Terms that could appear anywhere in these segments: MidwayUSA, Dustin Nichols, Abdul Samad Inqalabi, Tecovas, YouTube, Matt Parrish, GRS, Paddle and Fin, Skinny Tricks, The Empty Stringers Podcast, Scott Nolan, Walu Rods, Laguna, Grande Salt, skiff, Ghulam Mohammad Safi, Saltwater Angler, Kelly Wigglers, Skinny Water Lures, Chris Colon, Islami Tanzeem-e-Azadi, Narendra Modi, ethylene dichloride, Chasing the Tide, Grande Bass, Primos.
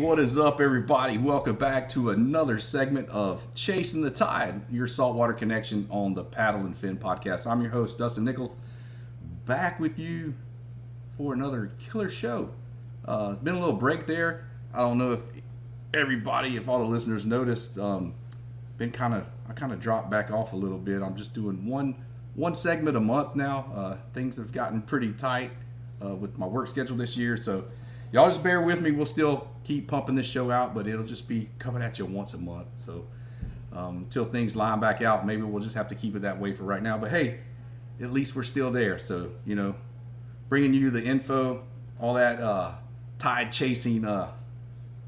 What is up, everybody? Welcome back to another segment of Chasing the Tide, your saltwater connection on the Paddle and Fin podcast. I'm your host, Dustin Nichols, back with you for another killer show. It's been a little break there. I don't know if everybody, if all the listeners noticed, I kind of dropped back off a little bit. I'm just doing one segment a month now. Things have gotten pretty tight with my work schedule this year, so y'all just bear with me. We'll still keep pumping this show out, but it'll just be coming at you once a month. So until things line back out, maybe we'll just have to keep it that way for right now. But hey, at least we're still there. So, you know, bringing you the info, all that tide chasing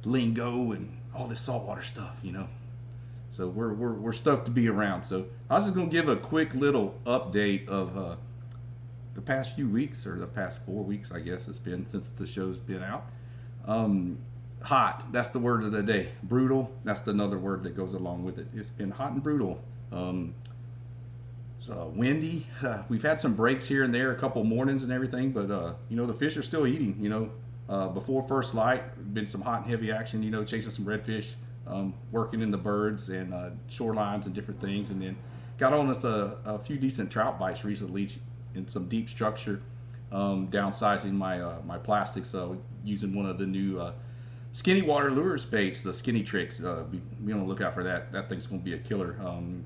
lingo and all this saltwater stuff, you know. So we're stoked to be around. So I was just gonna give a quick little update of the past few weeks, or the past 4 weeks, I guess it's been since the show's been out. Hot, that's the word of the day. Brutal, that's another word that goes along with it. It's been hot and brutal. So windy. We've had some breaks here and there, a couple mornings and everything, but you know, the fish are still eating. You know, before first light, been some hot and heavy action. You know, chasing some redfish, working in the birds and shorelines and different things, and then got on us a few decent trout bites recently in some deep structure. Downsizing my plastics, using one of the new Skinny Water Lures baits, the Skinny Tricks. Be on the lookout for that. That thing's going to be a killer.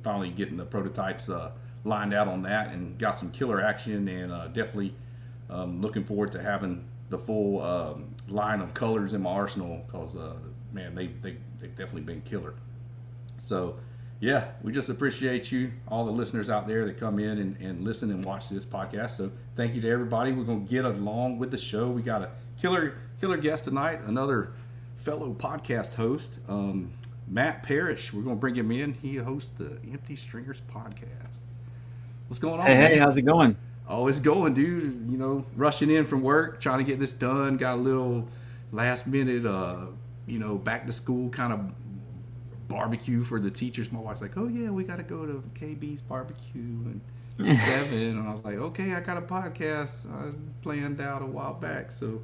Finally getting the prototypes lined out on that, and got some killer action, and definitely looking forward to having the full line of colors in my arsenal, because man, they've definitely been killer. So yeah, we just appreciate you, all the listeners out there that come in and listen and watch this podcast. So thank you to everybody. We're going to get along with the show. We got a killer guest tonight, another fellow podcast host, Matt Parrish. We're going to bring him in. He hosts the Empty Stringers podcast. What's going on? Hey, how's it going? Oh, it's going, dude. You know, rushing in from work, trying to get this done. Got a little last minute, you know, back to school kind of barbecue for the teachers. My wife's like, oh yeah, we got to go to KB's barbecue and 7, and I was like, okay, I got a podcast I planned out a while back, so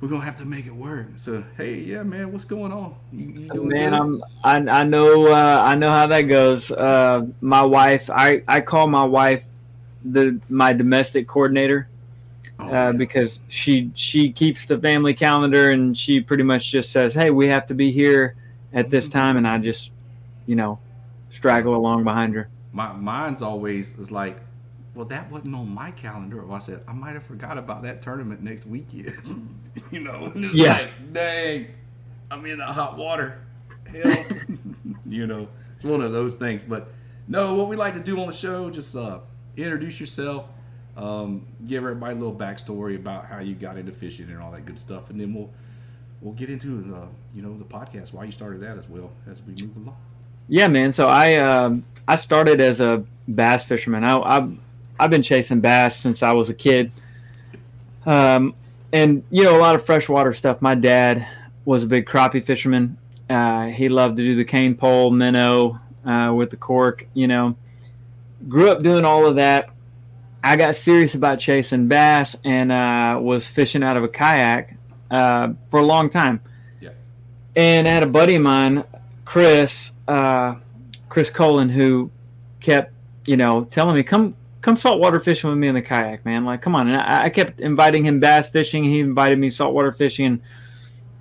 we're gonna have to make it work. So hey, yeah man, what's going on? You doing man good? I know how that goes. My wife, I call my wife my domestic coordinator. Because she keeps the family calendar, and she pretty much just says, hey, we have to be here at this time, and I just, you know, straggle along behind her. Mine's always is like, well, that wasn't on my calendar. Or I said, I might have forgot about that tournament next weekend. You know, and it's like, dang, I'm in the hot water. hell, you know, it's one of those things. But no, what we like to do on the show, just introduce yourself, give everybody a little backstory about how you got into fishing and all that good stuff, and then we'll get into the, you know, the podcast, why you started that as well as we move along. Yeah, man. So I started as a bass fisherman. I've been chasing bass since I was a kid. And, you know, a lot of freshwater stuff. My dad was a big crappie fisherman. He loved to do the cane pole, minnow with the cork, you know. Grew up doing all of that. I got serious about chasing bass and was fishing out of a kayak for a long time. Yeah. And I had a buddy of mine, Chris Colon, who kept, you know, telling me, come saltwater fishing with me in the kayak, man. Like, come on. And I kept inviting him bass fishing. He invited me saltwater fishing. And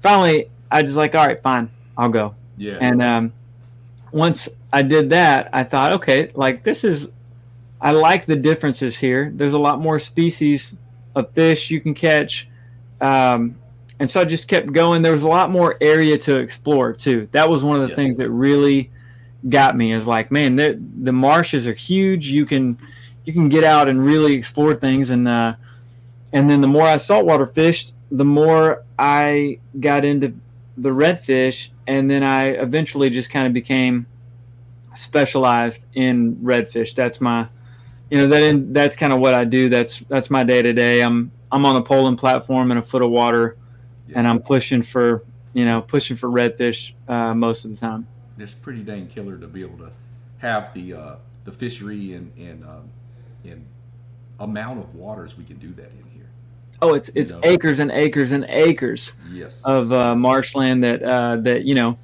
finally, I just like, all right, fine, I'll go. Yeah. And once I did that, I thought, okay, like I like the differences here. There's a lot more species of fish you can catch. And so I just kept going. There was a lot more area to explore, too. That was one of the things that really got me, is like, man, the marshes are huge. You can get out and really explore things. And then the more I saltwater fished, the more I got into the redfish. And then I eventually just kind of became specialized in redfish. That's my, you know, that's kind of what I do. That's my day to day. I'm on a polling platform in a foot of water, and I'm pushing for redfish most of the time. It's pretty dang killer to be able to have the fishery and amount of waters we can do that in here. Oh, it's acres and acres and acres of marshland that you know,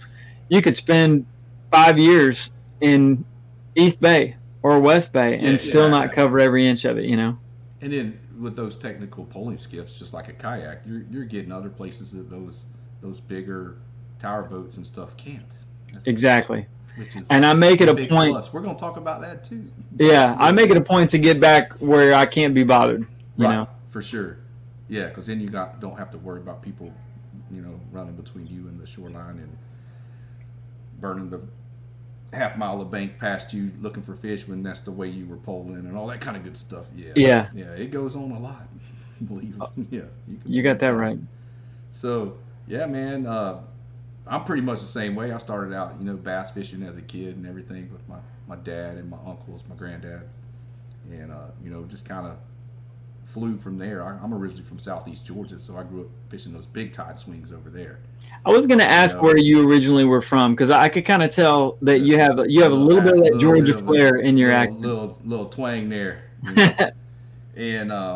you could spend 5 years in East Bay or West Bay and still not cover every inch of it, you know. And then with those technical poling skiffs, just like a kayak, you're getting other places that those bigger tower boats and stuff can't. Exactly. And I make it a point. Plus, we're going to talk about that too. Yeah, I make it a point to get back where I can't be bothered. You know, for sure. Yeah, because then you don't have to worry about people, you know, running between you and the shoreline and burning the half mile of bank past you looking for fish when that's the way you were poling and all that kind of good stuff. Yeah. Yeah. Yeah. It goes on a lot. Believe it. Yeah. You got that right. So yeah, man. I'm pretty much the same way. I started out, you know, bass fishing as a kid and everything with my dad and my uncles, my granddad, and, you know, just kind of flew from there. I'm originally from Southeast Georgia, so I grew up fishing those big tide swings over there. I was going to ask where you originally were from, because I could kind of tell that you have a little bit of that Georgia flair in your accent. Little twang there. You know?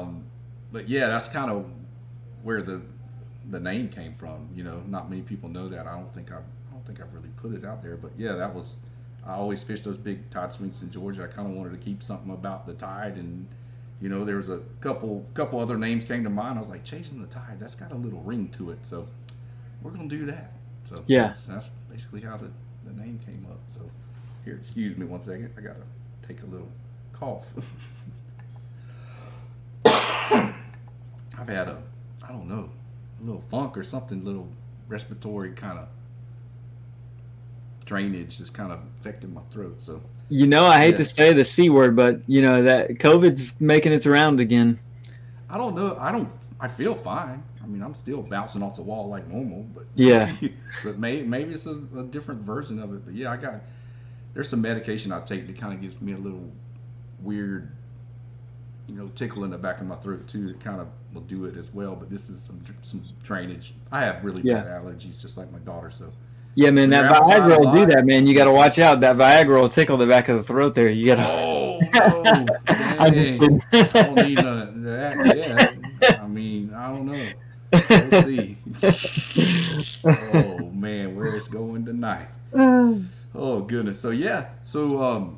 And, but yeah, that's kind of where the name came from, you know. Not many people know that. I don't think I've really put it out there, but yeah, that was, I always fished those big tide swings in Georgia. I kind of wanted to keep something about the tide, and you know, there was a couple other names came to mind. I was like, Chasing the Tide, that's got a little ring to it, so we're gonna do that. So yeah, that's basically how the name came up. So here, excuse me one second, I gotta take a little cough. I've had a little funk or something, little respiratory kind of drainage that's kind of affecting my throat. So, you know, I hate to say the C word, but you know, that COVID's making its round again. I don't know. I feel fine. I mean, I'm still bouncing off the wall like normal, but yeah, but maybe it's a different version of it. But yeah, there's some medication I take that kind of gives me a little weird, you know, tickle in the back of my throat too. That kind of will do it as well. But this is some drainage. I have really bad allergies, just like my daughter. So yeah, man, that Viagra will do that, man. You got to watch out. That Viagra will tickle the back of the throat there. You got to. Oh no! I don't need none of that. Yeah, I mean, I don't know. We'll see. Oh man, where it's going tonight? Oh goodness. So yeah. So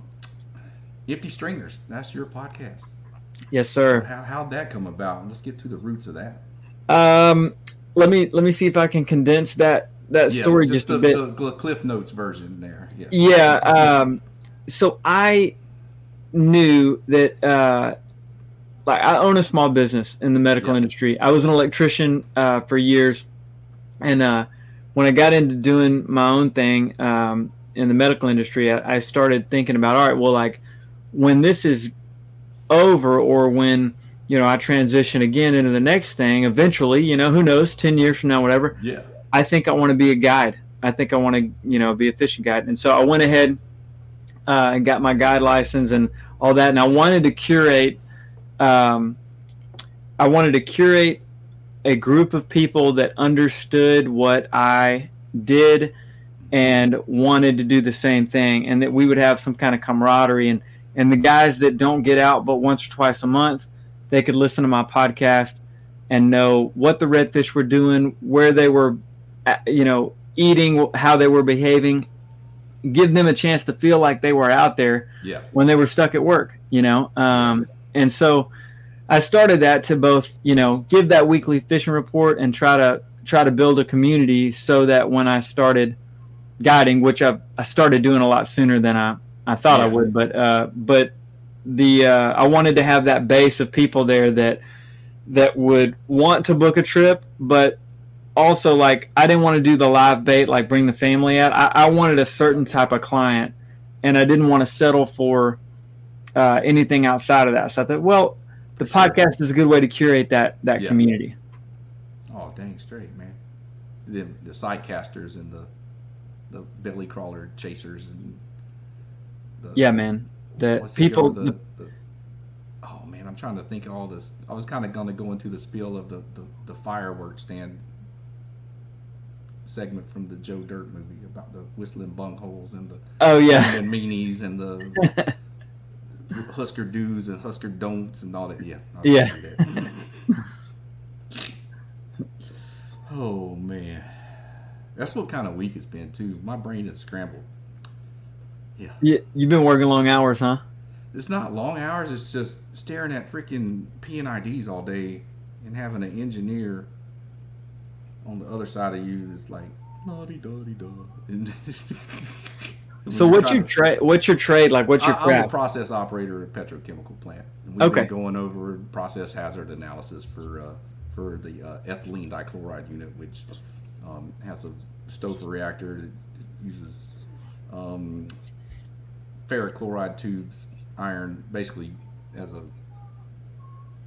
Empty Stringers. That's your podcast. Yes, sir. How'd that come about? Let's get to the roots of that. Let me see if I can condense that story just a bit. The Cliff Notes version there. Yeah. Yeah. So I knew that I own a small business in the medical industry. I was an electrician for years, and when I got into doing my own thing in the medical industry, I started thinking about, all right, well, like when this is over or when, you know, I transition again into the next thing, eventually, you know, who knows, 10 years from now, whatever. Yeah. I think I want to be a guide. I think I want to, you know, be a fishing guide. And so I went ahead and got my guide license and all that. And I wanted to curate, a group of people that understood what I did and wanted to do the same thing, and that we would have some kind of camaraderie. And the guys that don't get out but once or twice a month, they could listen to my podcast and know what the redfish were doing, where they were, you know, eating, how they were behaving, give them a chance to feel like they were out there when they were stuck at work, you know? And so I started that to both, you know, give that weekly fishing report and try to build a community so that when I started guiding, which I started doing a lot sooner than I thought I would, but I wanted to have that base of people there that would want to book a trip, but also, like, I didn't want to do the live bait, like bring the family out. I wanted a certain type of client, and I didn't want to settle for anything outside of that. So I thought, well, the podcast is a good way to curate that community. Oh, dang straight, man. The sidecasters and the belly crawler chasers and man. Oh man, I'm trying to think of all this. I was kind of going to go into the spiel of the fireworks stand segment from the Joe Dirt movie about the whistling bungholes and the and meanies and the Husker do's and Husker don'ts and all that. Oh man, that's what kind of week it's been too. My brain is scrambled. Yeah, you've been working long hours, huh? It's not long hours. It's just staring at freaking PNIDs all day and having an engineer on the other side of you that's like la-di-da-di-da. So what's your trade like? What's your craft? I'm a process operator at a petrochemical plant. And we've been going over process hazard analysis for the ethylene dichloride unit, which has a Stouffer reactor that uses ferric chloride tubes, iron, basically as a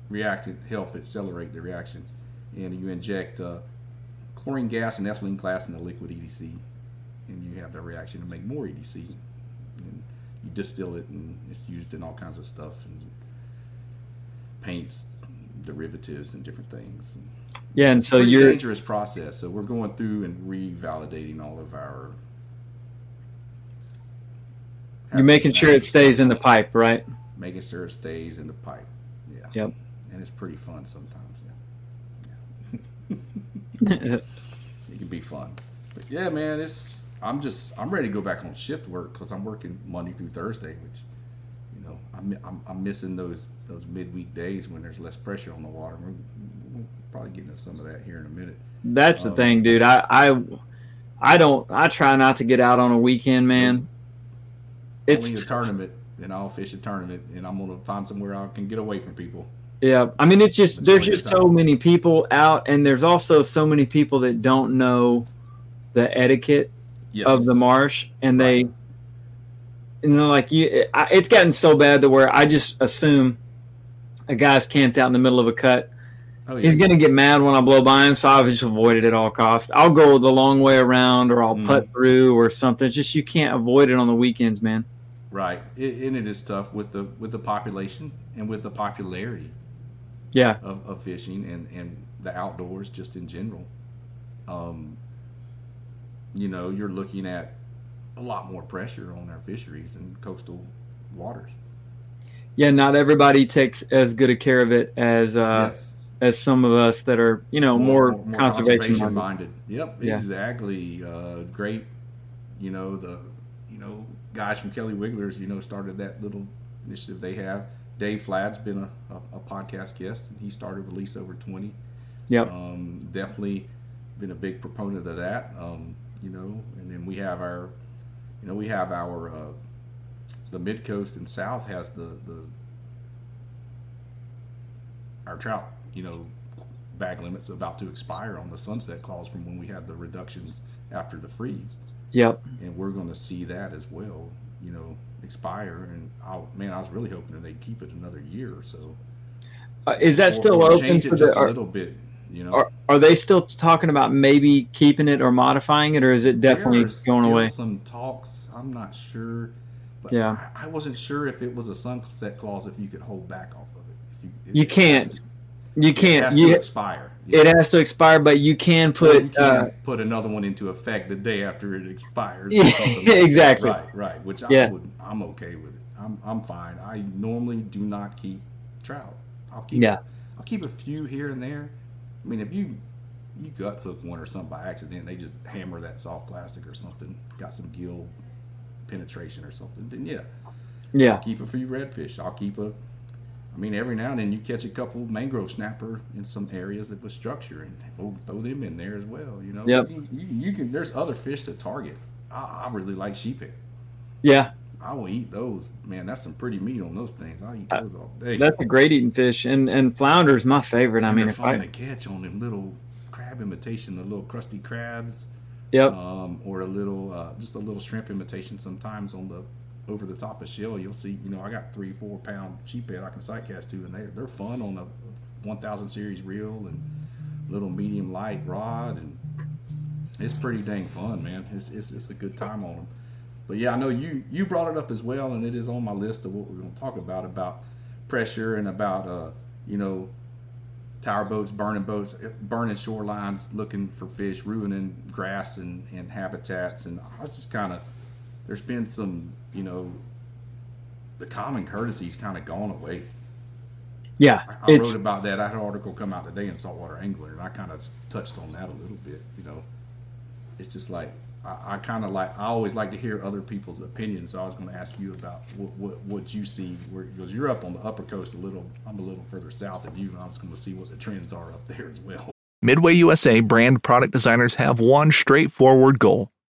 reactant, help accelerate the reaction. And you inject chlorine gas and ethylene gas in the liquid EDC, and you have the reaction to make more EDC. And you distill it, and it's used in all kinds of stuff, and paints, derivatives, and different things. Yeah, and so you're... It's a dangerous process, so we're going through and revalidating all of our... You're making sure it stays in the pipe, right? Making sure it stays in the pipe, yeah. Yep. And it's pretty fun sometimes, yeah. It can be fun. But yeah, man, I'm ready to go back on shift work because I'm working Monday through Thursday, which, you know, I'm missing those midweek days when there's less pressure on the water. We'll probably get into some of that here in a minute. That's the thing, dude. I try not to get out on a weekend, man. Yeah. It's a tournament, and I'll fish a tournament, and I'm going to find somewhere I can get away from people. Yeah, I mean, it's just there's just so many people out, and there's also so many people that don't know the etiquette of the marsh, and it's gotten so bad to where I just assume a guy's camped out in the middle of a cut. Oh, yeah. He's going to get mad when I blow by him, so I'll just avoid it at all costs. I'll go the long way around, or I'll putt through or something. It's just you can't avoid it on the weekends, man. Right, and it is tough with the population and with the popularity of fishing and the outdoors just in general. You know, you're looking at a lot more pressure on our fisheries and coastal waters. Yeah, not everybody takes as good a care of it as some of us that are, you know, more conservation minded. Yep, yeah. Exactly. Great. You know, the guys from Kelly Wigglers, you know, started that little initiative they have. Dave Fladd's been a podcast guest, and he started Release Over 20. Yep. Definitely been a big proponent of that. You know, and then we have our, you know, the mid coast and south has our trout, you know, bag limits about to expire on the sunset clause from when we had the reductions after the freeze. Yep. And we're going to see that as well, you know, expire. And I was really hoping that they'd keep it another year or so. Is that still open? Change it for just a little bit. You know, are they still talking about maybe keeping it or modifying it, or is it definitely going away? Some talks. I'm not sure. But yeah, I wasn't sure if it was a sunset clause if you could hold back off of it. You can't. It has to expire. Yeah. It has to expire, but you can put another one into effect the day after it expires. Yeah, exactly. Right. Which I'm okay with it. I'm fine. I normally do not keep trout. I'll keep a few here and there. I mean, if you gut hook one or something by accident, they just hammer that soft plastic or something, got some gill penetration or something, then I'll keep a few redfish. Every now and then you catch a couple mangrove snapper in some areas of a structure, and we'll throw them in there as well. You know, you can. There's other fish to target. I really like sheephead. Yeah. I will eat those, man. That's some pretty meat on those things. I'll eat those all day. That's a great eating fish, and flounder's my favorite. If I find a catch on them little crab imitation, the little crusty crabs, or a little just a little shrimp imitation. Sometimes on the over the top of shell, you'll see. You know, I got 3-4 pound sheephead I can sight cast to, and they're fun on a 1,000 series reel and little medium light rod, and it's pretty dang fun, man. It's a good time on them. But yeah, I know you brought it up as well, and it is on my list of what we're going to talk about pressure and about tower boats, burning shorelines, looking for fish, ruining grass and habitats. And I just there's been some, the common courtesy's kind of gone away. Yeah, I wrote about that. I had an article come out today in Saltwater Angler, and I kind of touched on that a little bit. It's just like. I always like to hear other people's opinions. So I was going to ask you about what you see, because you're up on the upper coast a little. I'm a little further south than you, and I was going to see what the trends are up there as well. Midway USA brand product designers have one straightforward goal: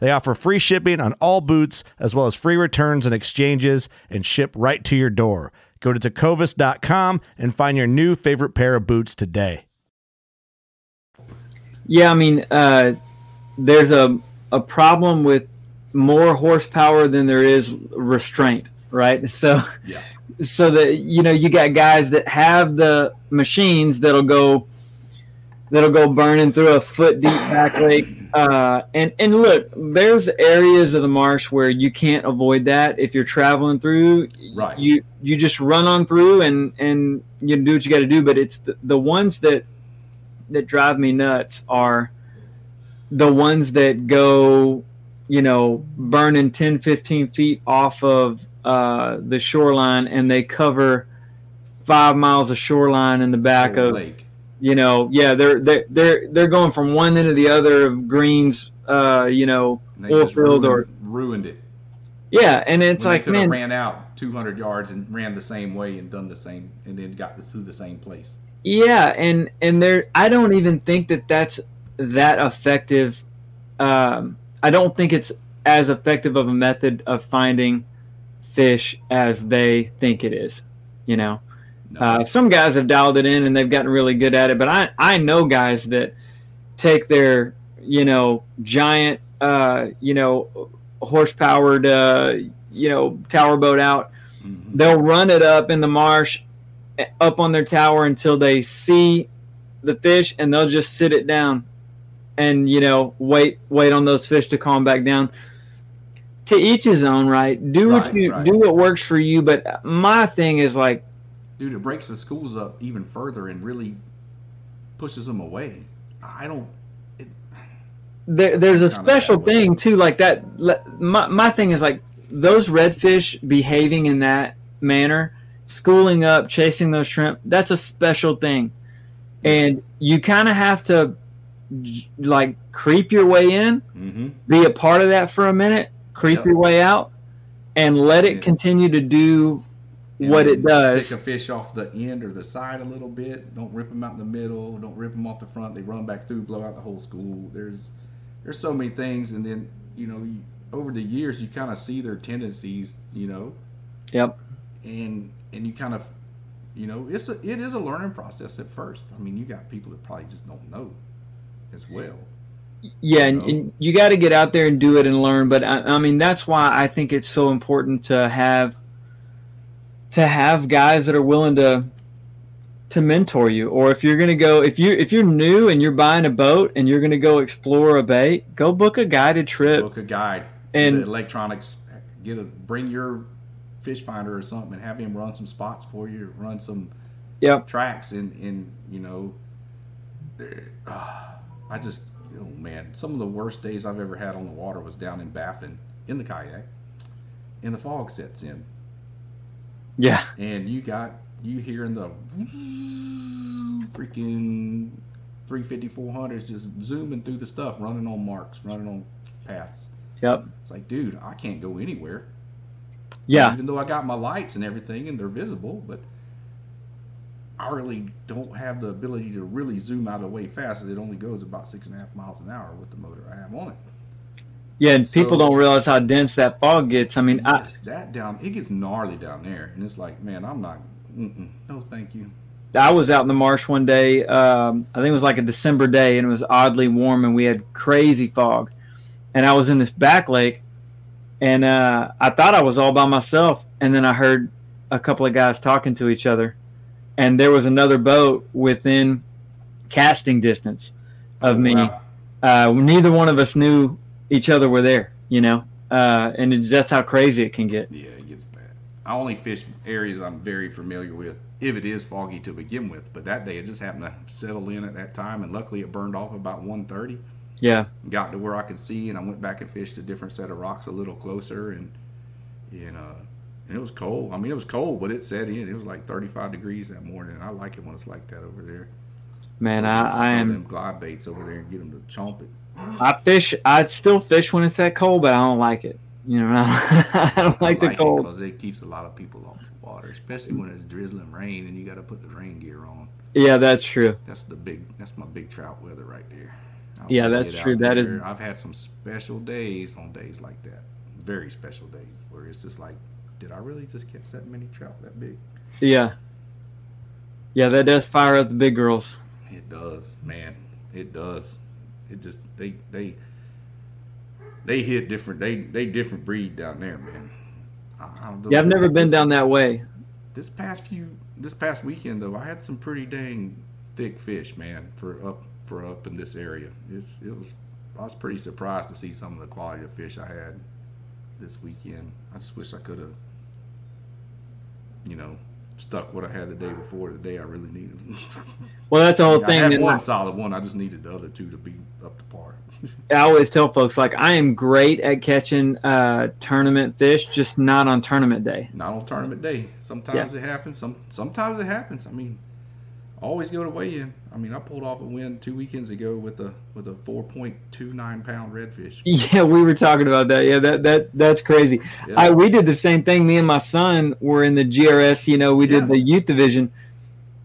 They offer free shipping on all boots, as well as free returns and exchanges, and ship right to your door. Go to Tecovas.com and find your new favorite pair of boots today. Yeah, there's a problem with more horsepower than there is restraint, right? So that, you got guys that have the machines that'll go burning through a foot deep back lake. And look, there's areas of the marsh where you can't avoid that. If you're traveling through, right, you just run on through and you do what you got to do. But it's the ones that drive me nuts are the ones that go, burning 10, 15 feet off of the shoreline, and they cover 5 miles of shoreline in the back of lake. They're going from one end to the other of greens, oil field or ruined it. Yeah, and it's when like they ran out 200 yards and ran the same way and done the same and then got through the same place. Yeah, and there, I don't even think that's that effective. I don't think it's as effective of a method of finding fish as they think it is, you know. No. Some guys have dialed it in and they've gotten really good at it, but I know guys that take their, you know, giant, you know, horse-powered, you know, tower boat out. Mm-hmm. They'll run it up in the marsh, up on their tower until they see the fish, and they'll just sit it down and, you know, wait on those fish to calm back down. To each his own, right? Do what works for you. But my thing is like, dude, it breaks the schools up even further and really pushes them away. There's a special thing too, like that. My thing is like those redfish behaving in that manner, schooling up, chasing those shrimp. That's a special thing, and you kind of have to like creep your way in, mm-hmm. be a part of that for a minute, creep your way out, and let it continue to do. And what it does. Pick a fish off the end or the side a little bit. Don't rip them out in the middle. Don't rip them off the front. They run back through, blow out the whole school. There's so many things. And then, you know, over the years, you kind of see their tendencies, you know. Yep. And you kind of, you know, it is a learning process at first. I mean, you got people that probably just don't know as well. Yeah, you know? And you got to get out there and do it and learn. But, I mean, that's why I think it's so important to have guys that are willing to mentor you, or if you're going to go, if you're new and you're buying a boat and you're going to go explore a bay, go book a guided trip. Book a guide and electronics. Bring your fish finder or something and have him run some spots for you, run some tracks, and you know, I just, oh man, some of the worst days I've ever had on the water was down in Baffin in the kayak, and the fog sets in. Yeah, and you hearing the freaking 350, 400s just zooming through the stuff, running on marks, running on paths. Yep. It's like, dude, I can't go anywhere. Yeah. Even though I got my lights and everything and they're visible, but I really don't have the ability to really zoom out of the way fast. It only goes about 6.5 miles an hour with the motor I have on it. Yeah, and people don't realize how dense that fog gets. I mean, it gets gnarly down there, and it's like, man, I'm not. No, thank you. I was out in the marsh one day. I think it was like a December day, and it was oddly warm, and we had crazy fog. And I was in this back lake, and I thought I was all by myself, and then I heard a couple of guys talking to each other, and there was another boat within casting distance of me. Wow. Neither one of us knew each other were there, you know, and that's how crazy it can get. Yeah, it gets bad. I only fish areas I'm very familiar with, if it is foggy to begin with. But that day, it just happened to settle in at that time, and luckily it burned off about 1:30. Yeah, got to where I could see, and I went back and fished a different set of rocks a little closer, and it was cold. I mean, it was cold, but it set in. It was like 35 degrees that morning, and I like it when it's like that over there. Man, I am them glide baits over there and get them to chomp it. I still fish when it's that cold, but I don't like it. You know, I don't like the cold because it keeps a lot of people off the water, especially when it's drizzling rain and you got to put the rain gear on. Yeah, that's true. That's my big trout weather right there. Yeah, that's true. That is. I've had some special days on days like that, very special days where it's just like, did I really just catch that many trout that big? Yeah. Yeah, that does fire up the big girls. It does, man. It does. It just they hit different. They different breed down there, man. I don't know. Yeah, I've never been down that way. This past weekend though, I had some pretty dang thick fish, man, for up in this area. I was pretty surprised to see some of the quality of fish I had this weekend. I just wish I could have, you know, stuck what I had the day before, the day I really needed them. Well, that's the whole thing. I had one solid one. I just needed the other two to be up to par. I always tell folks, like, I am great at catching tournament fish, just not on tournament day. Not on tournament day. Sometimes it happens. Sometimes it happens. I mean, I always go to weigh-in. I mean, I pulled off a win 2 weekends ago with a 4.29 pound redfish. Yeah, we were talking about that. Yeah, that's crazy. Yeah. We did the same thing. Me and my son were in the GRS. You know, we did the youth division,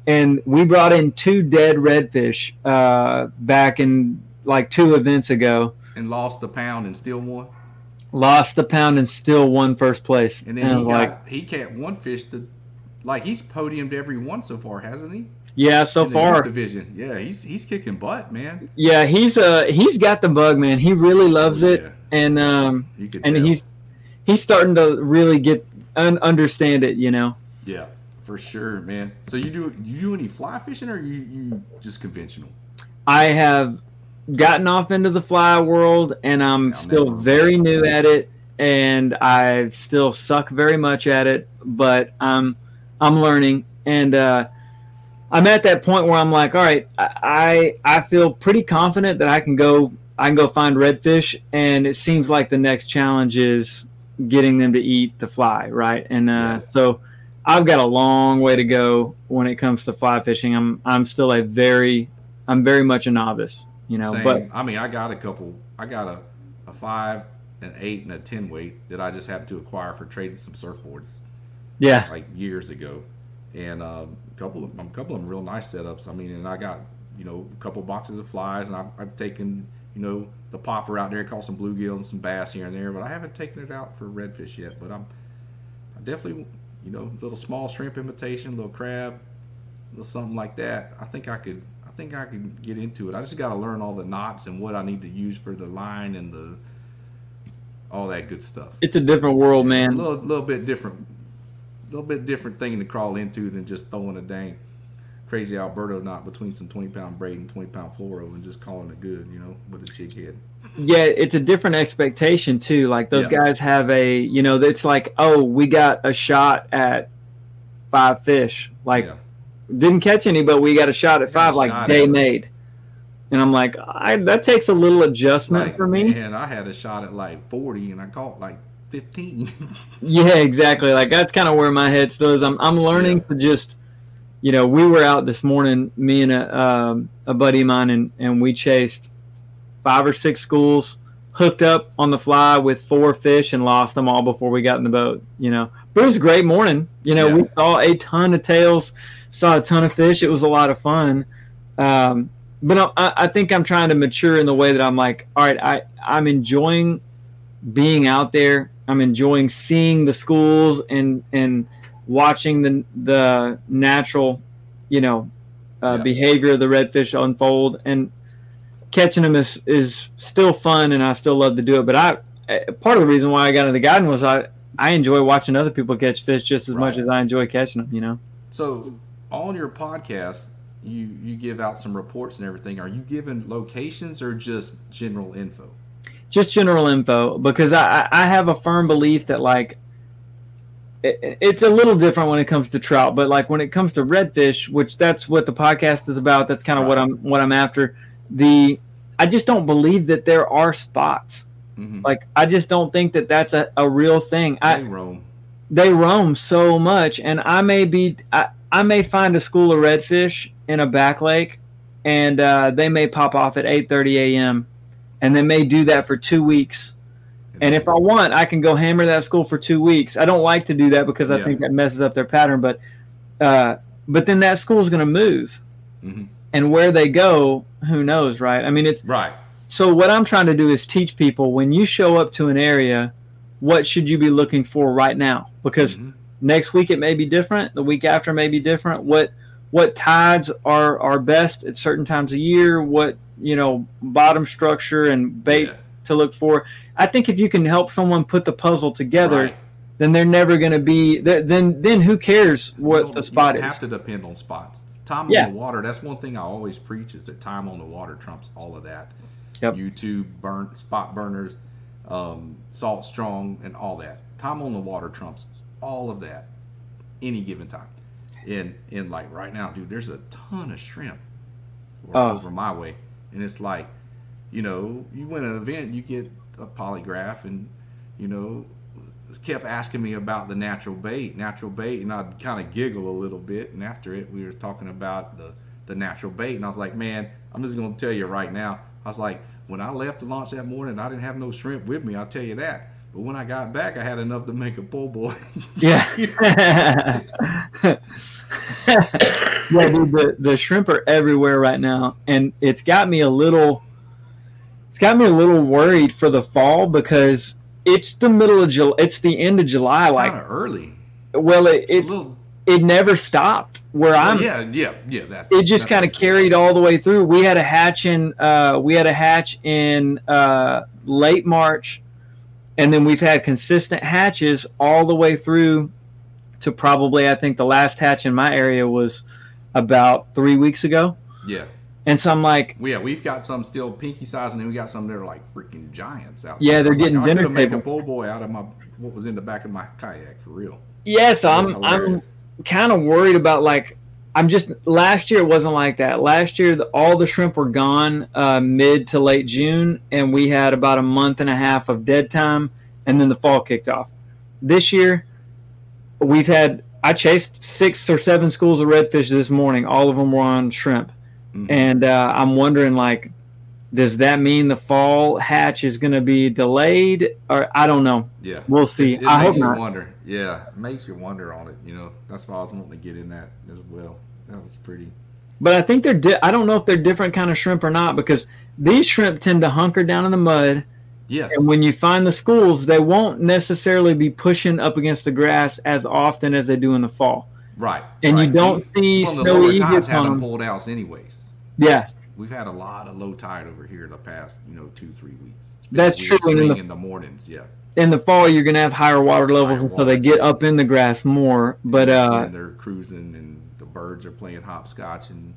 and we brought in 2 dead redfish back in like 2 events ago, and lost the pound and still won. lost a pound and still won first place. And then he caught one fish that, like, he's podiumed every one so far, hasn't he? Yeah, so far. Division. Yeah, he's kicking butt, man. Yeah, he's got the bug, man. He really loves it, yeah. and he's starting to really get understand it, you know. Yeah, for sure, man. So you do any fly fishing, or you just conventional? I have gotten off into the fly world, and I'm still very new at it, and I still suck very much at it, but I'm learning, and I'm at that point where I'm like, all right, I feel pretty confident that I can go find redfish, and it seems like the next challenge is getting them to eat the fly, right? And so I've got a long way to go when it comes to fly fishing. I'm still I'm very much a novice, you know. Same. But I mean, I got a 5, an 8, and a 10 weight that I just happened to acquire for trading some surfboards. Yeah, like years ago. And a couple of them real nice setups. I mean, and I got, you know, a couple boxes of flies, and I've taken, you know, the popper out there, caught some bluegill and some bass here and there, but I haven't taken it out for redfish yet. But I definitely, you know, a little small shrimp imitation, a little crab, a little something like that. I think I could get into it. I just got to learn all the knots and what I need to use for the line and the all that good stuff. It's a different world, man. It's a little bit different thing to crawl into than just throwing a dang crazy Alberto knot between some 20-pound braid and 20-pound fluoro and just calling it good, you know, with a jig head. Yeah, it's a different expectation too. Like those guys have a, you know, it's like, oh, we got a shot at 5 fish. Like didn't catch any, but we got a shot at 5. Like they made. And I'm like, that takes a little adjustment for me. Man, I had a shot at like 40 and I caught like 15. Yeah, exactly. Like that's kind of where my head still is. I'm learning to just, you know, we were out this morning, me and a buddy of mine, and we chased 5 or 6 schools, hooked up on the fly with 4 fish and lost them all before we got in the boat, you know. But it was a great morning. You know, we saw a ton of tails, saw a ton of fish. It was a lot of fun. But I think I'm trying to mature in the way that I'm like, all right, I'm enjoying being out there. I'm enjoying seeing the schools and watching the natural, you know, behavior of the redfish unfold, and catching them is still fun, and I still love to do it. But part of the reason why I got into guiding was I enjoy watching other people catch fish just as much as I enjoy catching them, you know. So on your podcast, you give out some reports and everything. Are you giving locations or just general info? Just general info, because I have a firm belief that, like, it's a little different when it comes to trout, but like when it comes to redfish, which that's what the podcast is about, that's kind of what I'm after. I just don't believe that there are spots. Mm-hmm. Like I just don't think that that's a real thing. They roam so much, and I may find a school of redfish in a back lake, and they may pop off at 8:30 a.m. and they may do that for 2 weeks. And if I want, I can go hammer that school for 2 weeks. I don't like to do that because I think that messes up their pattern. But then that school's going to move. Mm-hmm. And where they go, who knows, right? I mean, it's right. So what I'm trying to do is teach people, when you show up to an area, what should you be looking for right now? Because next week it may be different. The week after may be different. What tides are best at certain times of year? What, you know, bottom structure and bait to look for. I think if you can help someone put the puzzle together, then they're never going to be. Then who cares what the spot is? You don't have to depend on spots. Time on the water. That's one thing I always preach, is that time on the water trumps all of that. Yep. YouTube, spot burners, salt strong, and all that. Time on the water trumps all of that. Any given time. And like right now, dude, there's a ton of shrimp over my way, and it's like, you know, you win an event, you get a polygraph, and, you know, kept asking me about the natural bait, and I'd kind of giggle a little bit. And after it, we were talking about the natural bait, and I was like, man, I'm just going to tell you right now. I was like, when I left the launch that morning, I didn't have no shrimp with me, I'll tell you that. But when I got back, I had enough to make a po' boy. Yeah, dude, the shrimp are everywhere right now, and it's got me a little worried for the fall, because It's the middle of July. It's the end of July. It's like kind of early. Well, it never stopped where I'm. Yeah. It just kind of carried all the way through. We had a hatch in late March, and then we've had consistent hatches all the way through to probably, I think the last hatch in my area was about 3 weeks ago. Yeah. And so I'm like, well, yeah, we've got some still pinky size, and then we got some that are like freaking giants out there. Yeah, they're getting dinner table. I could make a bull boy out of what was in the back of my kayak for real. Yeah, so I'm kind of worried about, like, last year it wasn't like that. Last year, all the shrimp were gone mid to late June, and we had about a month and a half of dead time, and then the fall kicked off. This year, I chased 6 or 7 schools of redfish this morning. All of them were on shrimp. Mm-hmm. And I'm wondering, like, does that mean the fall hatch is going to be delayed? Or I don't know. Yeah. We'll see. It I makes hope you not. Wonder. Yeah. It makes you wonder on it. You know, that's why I was wanting to get in that as well. That was pretty. But I think I don't know if they're different kind of shrimp or not, because these shrimp tend to hunker down in the mud. Yes. And when you find the schools, they won't necessarily be pushing up against the grass as often as they do in the fall. Right. And right. You don't see snowy egrets on them pulled out anyways. Yeah. We've had a lot of low tide over here the past, 2-3 weeks. That's true. In the mornings, yeah. In the fall, you're going to have higher water levels, and so they get up in the grass more. But they're cruising, and the birds are playing hopscotch and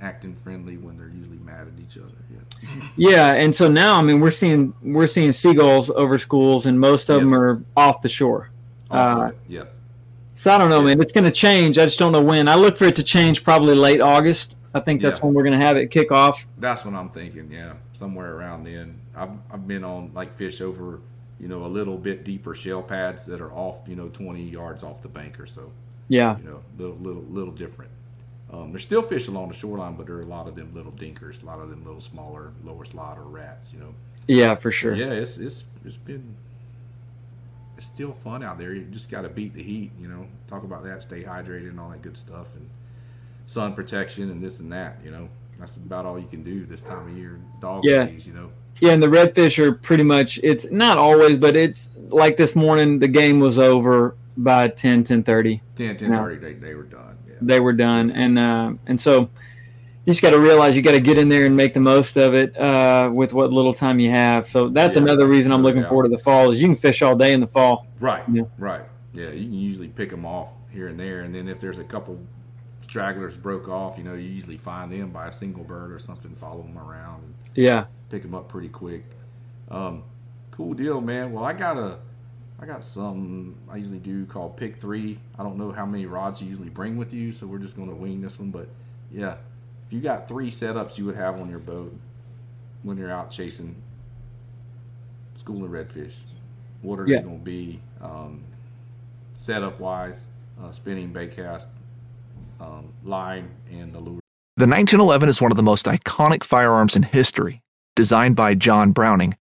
acting friendly when they're usually mad at each other. Yeah. Yeah, and so now, we're seeing seagulls over schools, and most of them are off the shore. Yes. So I don't know, man. It's going to change. I just don't know when. I look for it to change probably late August. I think that's when we're going to have it kick off. That's what I'm thinking, yeah, somewhere around then. I've been on, like, fish over, a little bit deeper shell pads that are off, 20 yards off the bank or so. Yeah. Little different. There's still fish along the shoreline, but there are a lot of them little dinkers, a lot of them little smaller, lower slot or rats, Yeah, for sure. Yeah, it's still fun out there. You just got to beat the heat, Talk about that, stay hydrated and all that good stuff, and sun protection and this and that, That's about all you can do this time of year. Dog days, Yeah, and the redfish are pretty much, it's not always, but it's like this morning, the game was over by 10:30. 10:30, they were done. Yeah. They were done. And so you just got to realize you got to get in there and make the most of it with what little time you have. So that's another reason I'm looking forward to the fall is you can fish all day in the fall. Right, right. Yeah, you can usually pick them off here and there. And then if there's a couple stragglers broke off, you usually find them by a single bird or something, follow them around and pick them up pretty quick. Cool deal, man. Well, I got something I usually do called pick three. I don't know how many rods you usually bring with you, so we're just going to wing this one. But yeah, if you got 3 setups you would have on your boat when you're out chasing school of redfish, what are they going to be? Setup wise, spinning, baitcast, line, and the lure. The 1911 is one of the most iconic firearms in history. Designed by John Browning,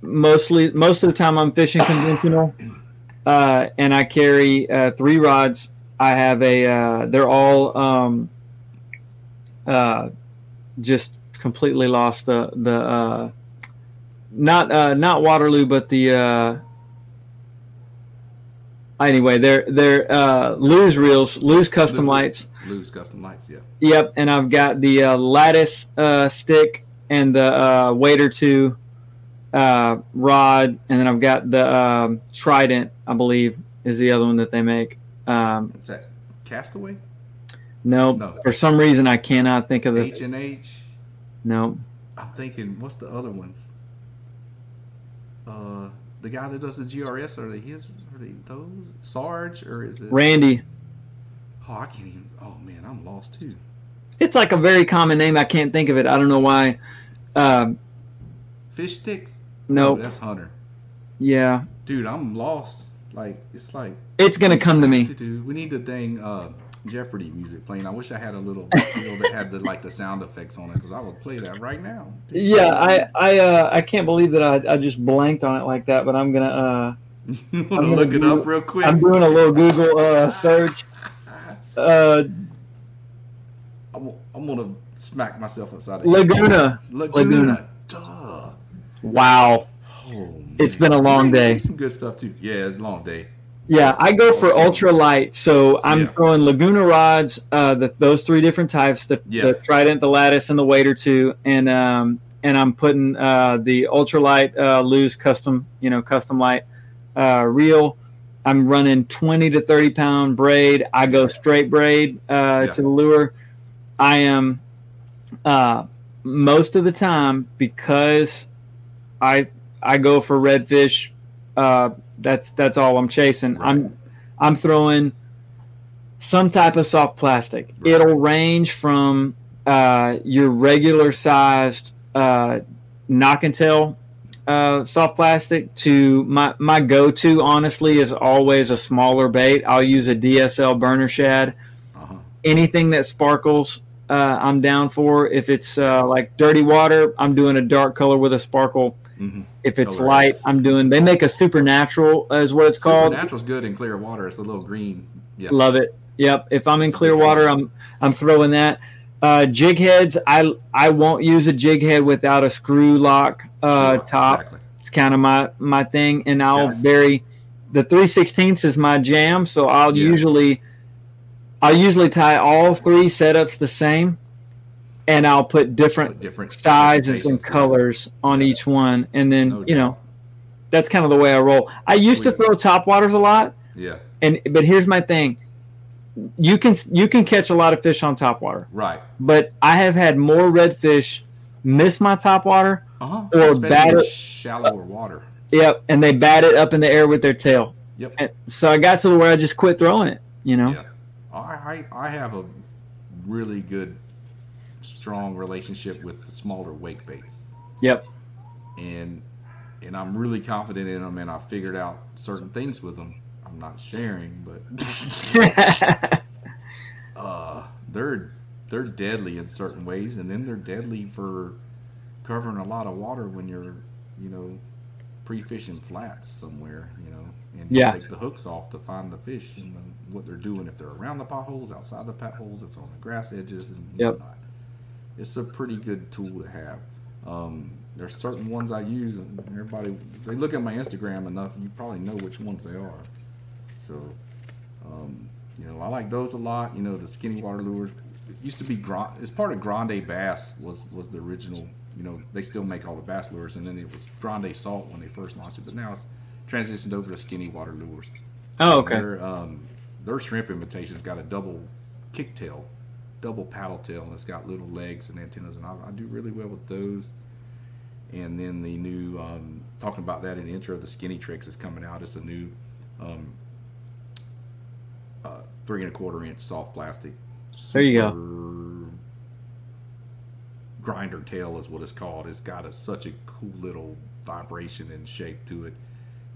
most of the time I'm fishing conventional, and I carry 3 rods. I have they're all just completely lost the not Waterloo, but the. Anyway, they're Lose reels, Lose custom lights. Lose custom lights, yeah. Yep, and I've got the lattice stick and the wader 2 rod, and then I've got the trident, I believe, is the other one that they make. Is that Castaway? No. For some reason, I cannot think of the H&H. No. I'm thinking, what's the other ones? The guy that does the GRS, are they his? Are they those? Sarge, or is it Randy? Oh, I can't even. Oh man, I'm lost too. It's like a very common name. I can't think of it. I don't know why. Fish sticks? No, nope. That's Hunter. Yeah, dude, I'm lost. Like it's gonna come to me. We need the dang Jeopardy music playing. I wish I had a little that had the sound effects on it, because I would play that right now. Dude. Yeah, I can't believe that I just blanked on it like that, but I'm gonna you wanna look it up real quick. I'm doing a little Google search. I'm gonna smack myself upside the head. Laguna. Duh. Wow. Oh, it's been a long day. Some good stuff too. Yeah, it's a long day. Yeah, I go for ultra light, so I'm throwing Laguna rods, those three different types, the Trident, the Lattice, and the Wader 2, and I'm putting the ultra light loose custom, custom light reel. I'm running 20 to 30 pound braid. I go straight braid to the lure. I am most of the time, because I go for redfish. That's all I'm chasing. Right. I'm throwing some type of soft plastic. Right. It'll range from your regular sized knock and tail soft plastic to my go-to, honestly, is always a smaller bait. I'll use a DSL burner shad. Uh-huh. Anything that sparkles, I'm down for. If it's like dirty water, I'm doing a dark color with a sparkle. Mm-hmm. If it's light, I'm doing. They make a supernatural, is what it's called. Supernatural's good in clear water. It's a little green. Yep. Love it. Yep. If I'm in clear water, I'm throwing that. Jig heads. I won't use a jig head without a screw lock top. Exactly. It's kind of my thing, and I'll vary. The 3/16 is my jam, so I'll usually tie all three setups the same. And I'll put different sizes and colors on each one. And then, that's kind of the way I roll. I used to throw topwaters a lot. Yeah. But here's my thing. You can catch a lot of fish on topwater. Right. But I have had more redfish miss my topwater or bat it. Shallower water. Yep. And they bat it up in the air with their tail. Yep. And so I got to where I just quit throwing it, Yeah. I have a really good strong relationship with the smaller wake baits. Yep. And I'm really confident in them, and I figured out certain things with them. I'm not sharing, but they're deadly in certain ways, and then they're deadly for covering a lot of water when you're, pre-fishing flats somewhere, and you take the hooks off to find the fish and what they're doing, if they're around the potholes, outside the potholes, if they're on the grass edges and whatnot. It's a pretty good tool to have. There's certain ones I use, and everybody, if they look at my Instagram enough, you probably know which ones they are. So, I like those a lot. The Skinny Water Lures. It used to be it's part of Grande Bass was the original. They still make all the bass lures, and then it was Grande Salt when they first launched it. But now it's transitioned over to Skinny Water Lures. Oh, okay. Their shrimp imitation's got a double kick tail. Double paddle tail, and it's got little legs and antennas, and I do really well with those. And then the new talking about that in the intro, the Skinny Tricks is coming out. It's a new 3 1/4 inch soft plastic. There you go. Grinder tail is what it's called. It's got such a cool little vibration and shape to it,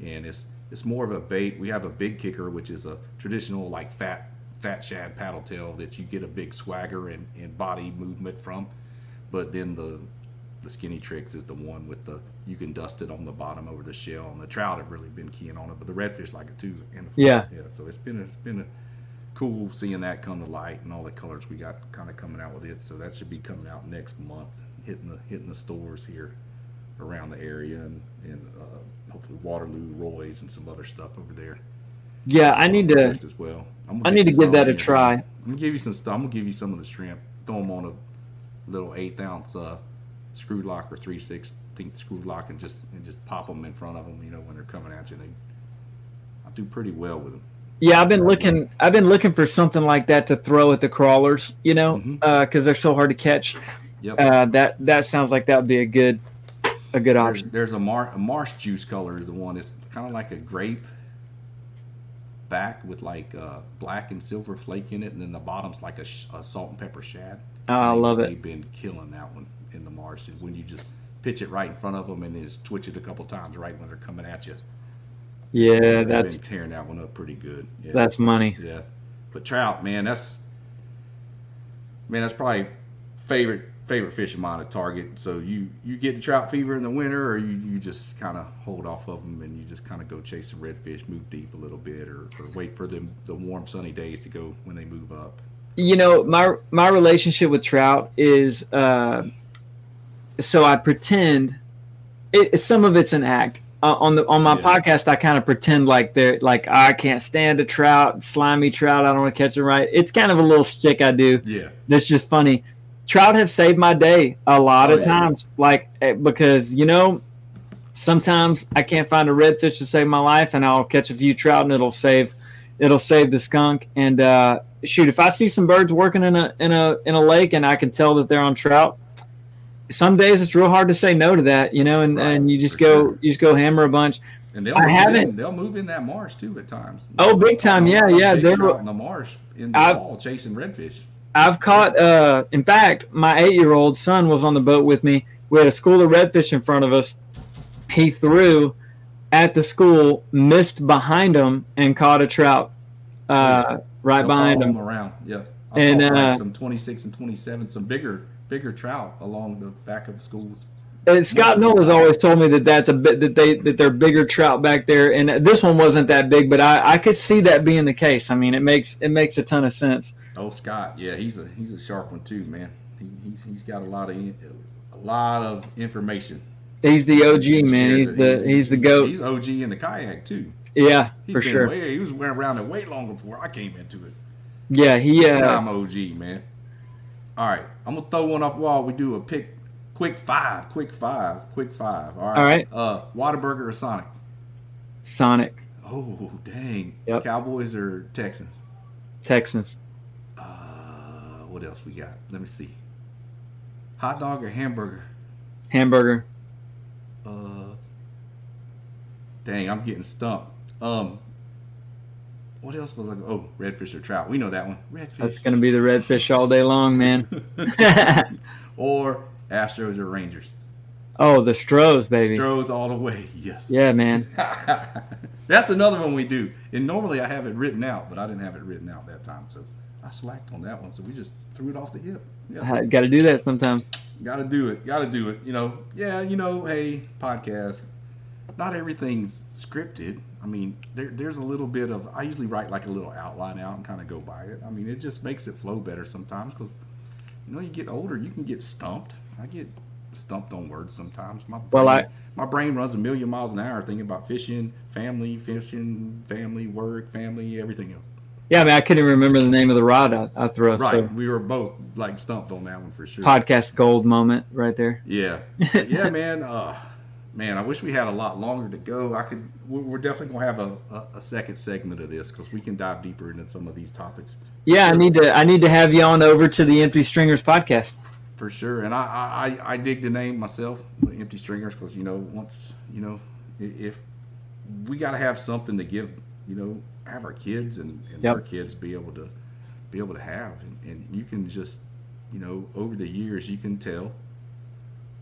and it's more of a bait. We have a big kicker, which is a traditional fat shad paddle tail that you get a big swagger and body movement from, but then the Skinny Tricks is the one with you can dust it on the bottom over the shell, and the trout have really been keying on it, but the redfish like it too. And so it's been cool seeing that come to light, and all the colors we got kind of coming out with it. So that should be coming out next month, hitting the stores here around the area, and hopefully Waterloo, Roy's, and some other stuff over there. Yeah, I need to. As well. I need to give that a try. I'm gonna give you some stuff. I'm gonna give you some of the shrimp. Throw them on a little 8-ounce screw lock or 3/16 screw lock, and just pop them in front of them. When they're coming at you, I do pretty well with them. Yeah, I've been looking for something like that to throw at the crawlers, you know, because they're so hard to catch. Yep. That sounds like that would be a good option. There's a marsh juice color is the one. It's kind of like a grape back with like black and silver flake in it, and then the bottom's like a salt and pepper shad. Oh, I love it. They've been killing that one in the marsh. And when you just pitch it right in front of them and then just twitch it a couple times right when they're coming at you. Yeah, they've been tearing that one up pretty good. Yeah. That's money. Yeah, but trout, man, that's probably favorite fish of mine to target. So you get the trout fever in the winter, or you just kind of hold off of them and you just kind of go chase some redfish, move deep a little bit, or wait for them the warm sunny days to go when they move up. You know, my relationship with trout is so I pretend some of it's an act. On my podcast, I kind of pretend like they're like, I can't stand a trout, slimy trout. I don't want to catch them right. It's kind of a little shtick I do. Yeah, that's just funny. Trout have saved my day a lot of times, like, because, you know, sometimes I can't find a redfish to save my life, and I'll catch a few trout, and it'll save the skunk. And shoot, if I see some birds working in a lake, and I can tell that they're on trout, some days it's real hard to say no to that, you know, and you just go hammer a bunch. And they'll move in that marsh too at times. Oh, big time, yeah. They're out in the marsh in the fall chasing redfish. I've caught, in fact, my 8-year-old son was on the boat with me. We had a school of redfish in front of us. He threw at the school, missed behind him, and caught a trout right behind him. Around, yeah. I caught some 26 and 27, some bigger trout along the back of schools. And Scott Nolan has always told me that that's a bit that they're bigger trout back there, and this one wasn't that big, but I could see that being the case. I mean, it makes a ton of sense. Oh, Scott, yeah, he's a sharp one too, man. He's got a lot of information. He's the OG, man. He's the GOAT. He's OG in the kayak too. Yeah, for sure. He was around it way longer before I came into it. Yeah, time OG, man. All right, I'm gonna throw one up while we do a pick. Quick five. All right. Whataburger or Sonic? Sonic. Oh, dang. Yep. Cowboys or Texans? Texans. What else we got? Let me see. Hot dog or hamburger? Hamburger. Dang, I'm getting stumped. What else was I going? Oh, redfish or trout. We know that one. Redfish. That's going to be the redfish all day long, man. Or Astros or Rangers? Oh, the Stros, baby. Stros all the way, yes. Yeah, man. That's another one we do. And normally I have it written out, but I didn't have it written out that time. So I slacked on that one. So we just threw it off the hip. Yeah. Got to do that sometime. Got to do it. You know, hey, podcast. Not everything's scripted. I mean, there's a little bit of, I usually write like a little outline out and kind of go by it. I mean, it just makes it flow better sometimes because, you know, you get older, you can get stumped. I get stumped on words sometimes. My brain runs a million miles an hour thinking about fishing, family, work, family, everything else. Yeah, I mean, I couldn't remember the name of the rod I threw. Right, so. We were both like stumped on that one for sure. Podcast gold moment right there. Yeah, yeah, man. Man, I wish we had a lot longer to go. We're definitely gonna have a second segment of this because we can dive deeper into some of these topics. Yeah, sure. I need to have you on over to the Empty Stringers podcast. For sure, and I dig the name myself, the Empty Stringers, because, you know, once, you know, if we got to have something to give, you know, have our kids and their kids be able to have, and you can just, you know, over the years you can tell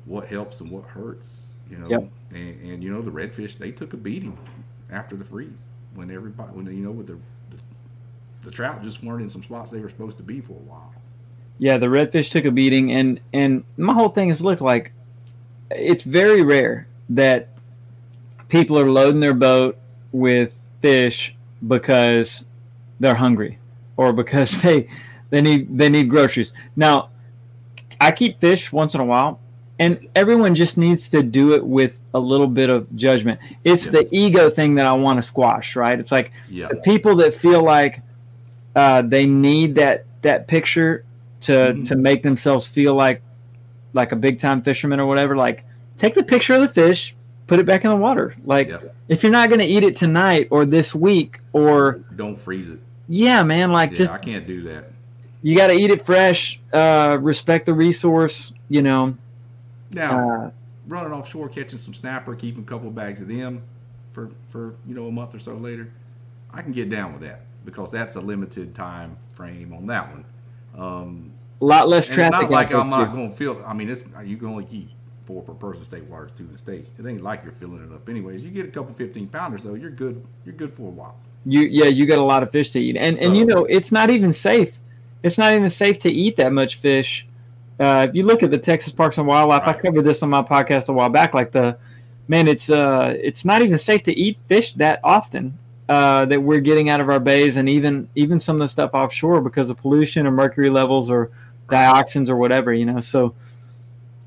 what helps and what hurts, you know, and you know, the redfish, they took a beating after the freeze when the trout just weren't in some spots they were supposed to be for a while. Yeah, the redfish took a beating, and my whole thing is, look, like, it's very rare that people are loading their boat with fish because they're hungry or because they need groceries. Now, I keep fish once in a while, and everyone just needs to do it with a little bit of judgment. It's the ego thing that I want to squash, right? It's like the people that feel like they need that picture to make themselves feel like a big time fisherman or whatever. Like, take the picture of the fish, put it back in the water. Like, if you're not going to eat it tonight or this week or... Don't freeze it. Yeah, man. Like, I can't do that. You got to eat it fresh, respect the resource, you know. Now, running offshore, catching some snapper, keeping a couple of bags of them for you know, a month or so later, I can get down with that because that's a limited time frame on that one. A lot less traffic. It's not like I'm not going to feel. I mean, you can only eat 4 per person state waters through the state. It ain't like you're filling it up anyways. You get a couple 15-pounders though, you're good. You're good for a while. You got a lot of fish to eat, and you know it's not even safe. It's not even safe to eat that much fish. If you look at the Texas Parks and Wildlife, right. I covered this on my podcast a while back. Like it's not even safe to eat fish that often that we're getting out of our bays, and even some of the stuff offshore because of pollution or mercury levels or dioxins or whatever, you know. So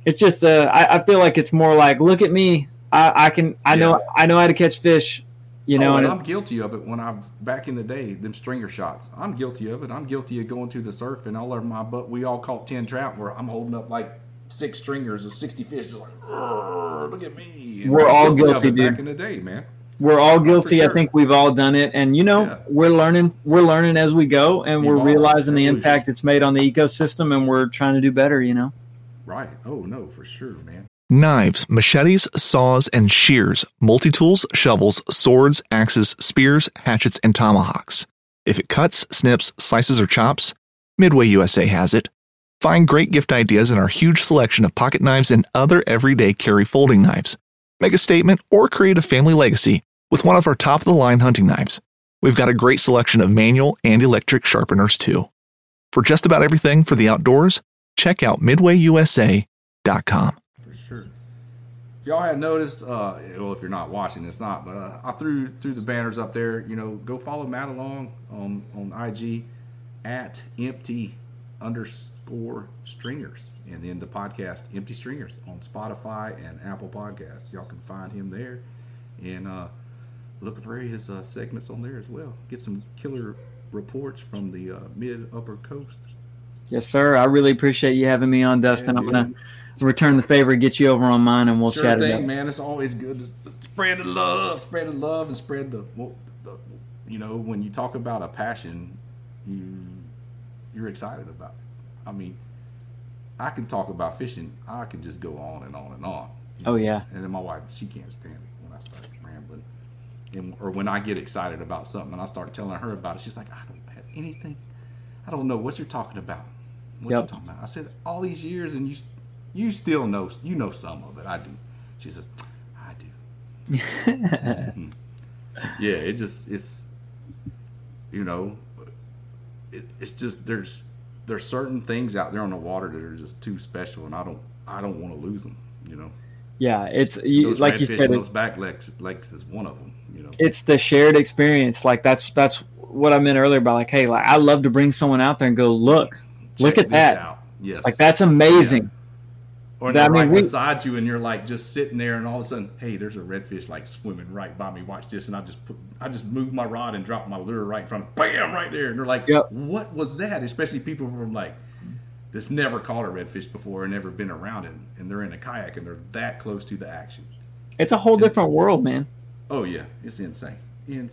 it's just I feel like it's more like, look at me, I know how to catch fish. You know, and I'm guilty of it when back in the day, them stringer shots. I'm guilty of it. I'm guilty of going to the surf and all over my butt. We all caught 10 trout where I'm holding up like 6 stringers of 60 fish, just like, look at me. And we're all guilty of it, dude. Back in the day, man. We're all guilty. Sure. I think we've all done it. And, you know, we're learning as we go, and we're realizing the impact it's made on the ecosystem, and we're trying to do better, you know. Right. Oh, no, for sure, man. Knives, machetes, saws, and shears, multi-tools, shovels, swords, axes, spears, hatchets, and tomahawks. If it cuts, snips, slices, or chops, Midway USA has it. Find great gift ideas in our huge selection of pocket knives and other everyday carry folding knives. Make a statement or create a family legacy with one of our top-of-the-line hunting knives. We've got a great selection of manual and electric sharpeners, too. For just about everything for the outdoors, check out MidwayUSA.com. If y'all had noticed, if you're not watching, it's not, but I threw the banners up there. You know, go follow Matt along on IG at empty_stringers, and then the podcast Empty Stringers on Spotify and Apple Podcasts. Y'all can find him there, and look for his segments on there as well. Get some killer reports from the mid-upper coast. Yes, sir. I really appreciate you having me on, Dustin. I'm gonna return the favor, get you over on mine, and we'll chat it up. Sure thing, man. It's always good to spread the love, and spread the. You know, when you talk about a passion, you're excited about it. I mean, I can talk about fishing. I can just go on and on and on. You know? Oh yeah. And then my wife, she can't stand it when I start rambling, or when I get excited about something and I start telling her about it. She's like, I don't have anything. I don't know what you're talking about. I said, all these years, and you still know, you know some of it. I do. She says, I do. Yeah, it's, you know, it's just there's certain things out there on the water that are just too special, and I don't want to lose them, you know. Yeah, it's like you said, those back legs is one of them, you know. It's the shared experience. Like that's what I meant earlier by like, hey, like I love to bring someone out there and go, look at that. Out. Yes. Like that's amazing. Yeah. Or they're beside you, and you're like just sitting there, and all of a sudden, hey, there's a redfish like swimming right by me. Watch this, and I just moved my rod and dropped my lure right in front of, bam, right there, and they're like, what was that? Especially people from like that's never caught a redfish before and never been around it, and they're in a kayak and they're that close to the action. It's a whole different world, man. Oh yeah, it's insane. And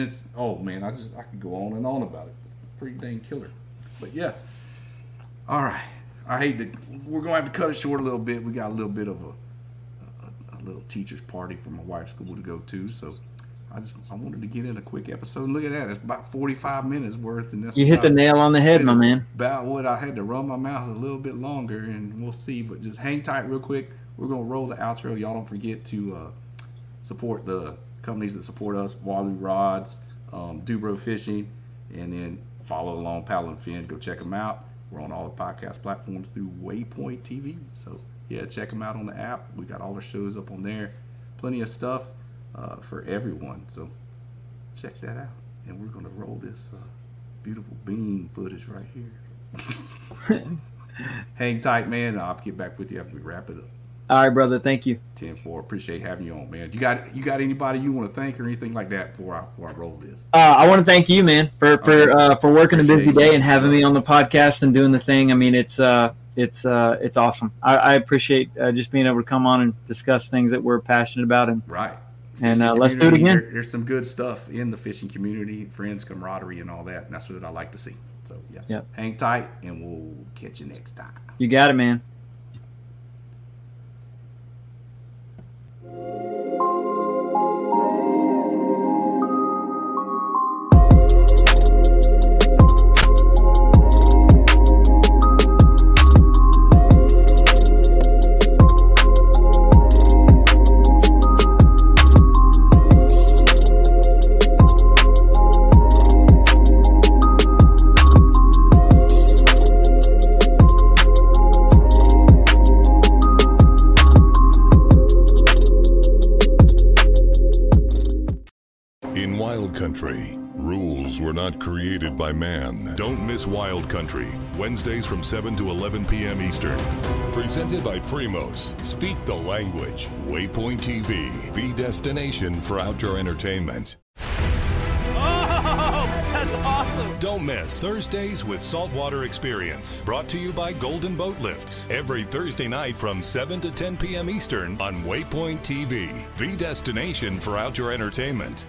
it's, oh man, I could go on and on about it. It's pretty dang killer. But yeah, all right. I hate that we're going to have to cut it short a little bit. We got a little bit of a little teacher's party for my wife's school to go to, so I wanted to get in a quick episode. Look at that. It's about 45 minutes worth. And that's, you hit the nail on the head, my man. About what I had to run my mouth a little bit longer, and we'll see. But just hang tight real quick. We're going to roll the outro. Y'all don't forget to support the companies that support us, Walu Rods, Dubrow Fishing, and then follow along Paddle and Fin. Go check them out. We're on all the podcast platforms through Waypoint TV. So, yeah, check them out on the app. We got all our shows up on there. Plenty of stuff for everyone. So, check that out. And we're going to roll this beautiful bean footage right here. Hang tight, man. I'll get back with you after we wrap it up. All right, brother. Thank you. 10-4. Appreciate having you on, man. You got anybody you want to thank or anything like that before I roll this? I want to thank you, man, for working a busy day and having me on the podcast and doing the thing. I mean, it's it's awesome. I appreciate just being able to come on and discuss things that we're passionate about. And right. And let's do it again. There's some good stuff in the fishing community, friends, camaraderie, and all that. And that's what I like to see. So, yeah. Yep. Hang tight, and we'll catch you next time. You got it, man. Created by man. Don't miss Wild Country, Wednesdays from 7 to 11 p.m. Eastern. Presented by Primos. Speak the language. Waypoint TV, the destination for outdoor entertainment. Oh, that's awesome. Don't miss Thursdays with Saltwater Experience, brought to you by Golden Boat Lifts, every Thursday night from 7 to 10 p.m. Eastern on Waypoint TV, the destination for outdoor entertainment.